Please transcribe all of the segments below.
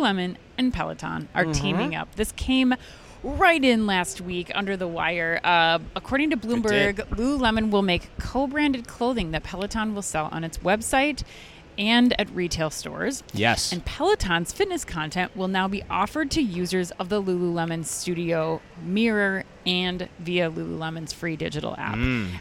Lululemon and Peloton are teaming up. This came right in last week under the wire. According to Bloomberg, Lululemon will make co-branded clothing that Peloton will sell on its website and at retail stores. Yes. And Peloton's fitness content will now be offered to users of the Lululemon Studio Mirror and via Lululemon's free digital app.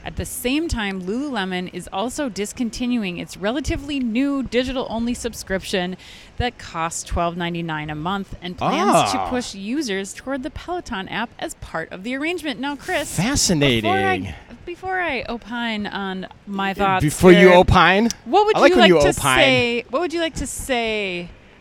At the same time, Lululemon is also discontinuing its relatively new digital-only subscription that costs $12.99 a month and plans to push users toward the Peloton app as part of the arrangement. Now, Chris, fascinating. Before I opine on my thoughts, what would you like to say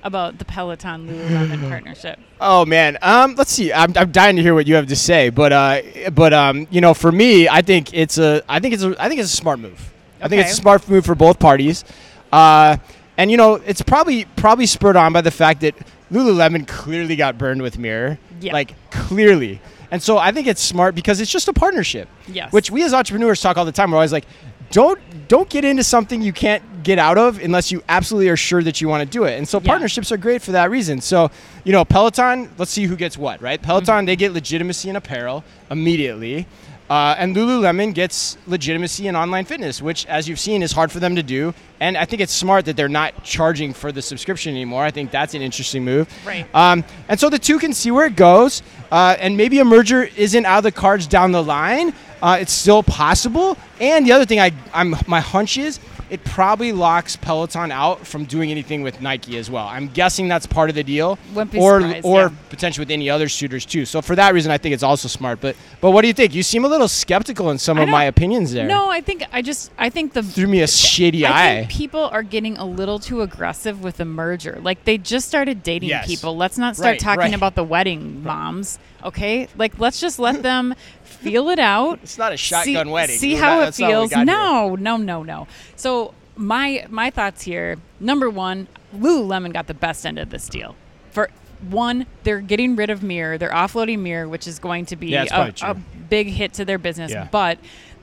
about the Peloton-Lululemon partnership? Oh, man. Let's see. I'm dying to hear what you have to say. But for me, I think it's a smart move. Okay. I think it's a smart move for both parties. And, you know, it's probably spurred on by the fact that Lululemon clearly got burned with Mirror. Yep. Like, clearly. And so I think it's smart because it's just a partnership. Yes. Which we as entrepreneurs talk all the time. We're always like, don't get into something you can't get out of unless you absolutely are sure that you want to do it. And so partnerships are great for that reason. So, you know, Peloton, let's see who gets what, right? Peloton, they get legitimacy in apparel immediately. And Lululemon gets legitimacy in online fitness, which, as you've seen, is hard for them to do. And I think it's smart that they're not charging for the subscription anymore. I think that's an interesting move. Right. And so the two can see where it goes. And maybe a merger isn't out of the cards down the line. It's still possible. And the other thing, my hunch is it probably locks Peloton out from doing anything with Nike as well. I'm guessing that's part of the deal, or potentially with any other shooters too. So for that reason, I think it's also smart. But what do you think? You seem a little skeptical in some of my opinions there. No, I think the threw me a shady eye. I think people are getting a little too aggressive with the merger. Like, they just started dating people. Let's not start talking about the wedding moms. Okay, like, let's just let them feel it out. It's not a shotgun wedding. See how it feels. No. So my thoughts here. Number one, Lululemon got the best end of this deal. For one, they're getting rid of Mirror. They're offloading Mirror, which is going to be a big hit to their business. Yeah. But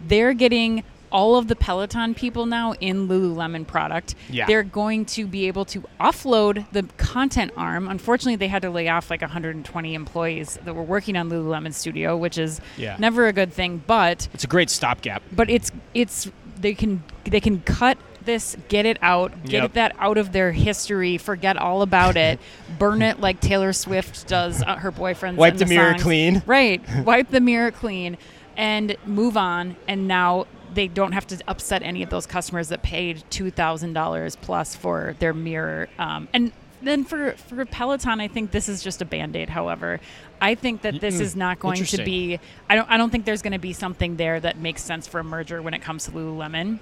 they're getting all of the Peloton people now in Lululemon product. Yeah. They're going to be able to offload the content arm. Unfortunately, they had to lay off like 120 employees that were working on Lululemon Studio, which is never a good thing, but it's a great stopgap. But it's they can cut this, get it out, that out of their history, forget all about it, burn it like Taylor Swift does her boyfriend's wipe the mirror songs. Clean. Right. Wipe the mirror clean and move on, and now they don't have to upset any of those customers that paid $2,000 plus for their mirror. And then for Peloton, I think this is just a Band-Aid. However, I think that this is not going to be, I don't think there's going to be something there that makes sense for a merger when it comes to Lululemon.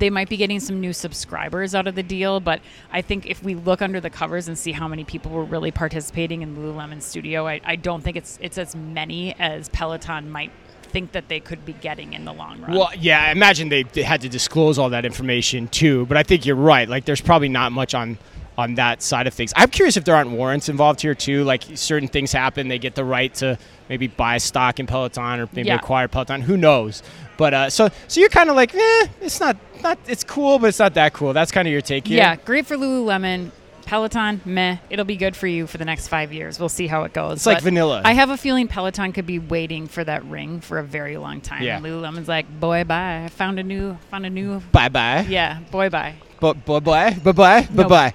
They might be getting some new subscribers out of the deal, but I think if we look under the covers and see how many people were really participating in Lululemon Studio, I don't think it's as many as Peloton might think that they could be getting in the long run. Well, yeah, I imagine they had to disclose all that information too, but I think you're right. Like, there's probably not much on that side of things. I'm curious if there aren't warrants involved here too. Like, certain things happen, they get the right to maybe buy stock in Peloton or maybe acquire Peloton. Who knows? But so you're kind of like, it's not it's cool, but it's not that cool. That's kind of your take here. Yeah, great for Lululemon. Peloton, it'll be good for you for the next 5 years. We'll see how it goes. It's like vanilla. I have a feeling Peloton could be waiting for that ring for a very long time. Yeah. Lululemon's like, boy, bye. I found a new. Bye bye. Yeah, boy, bye. Bye bye. Bye bye. Bye bye. Bye bye.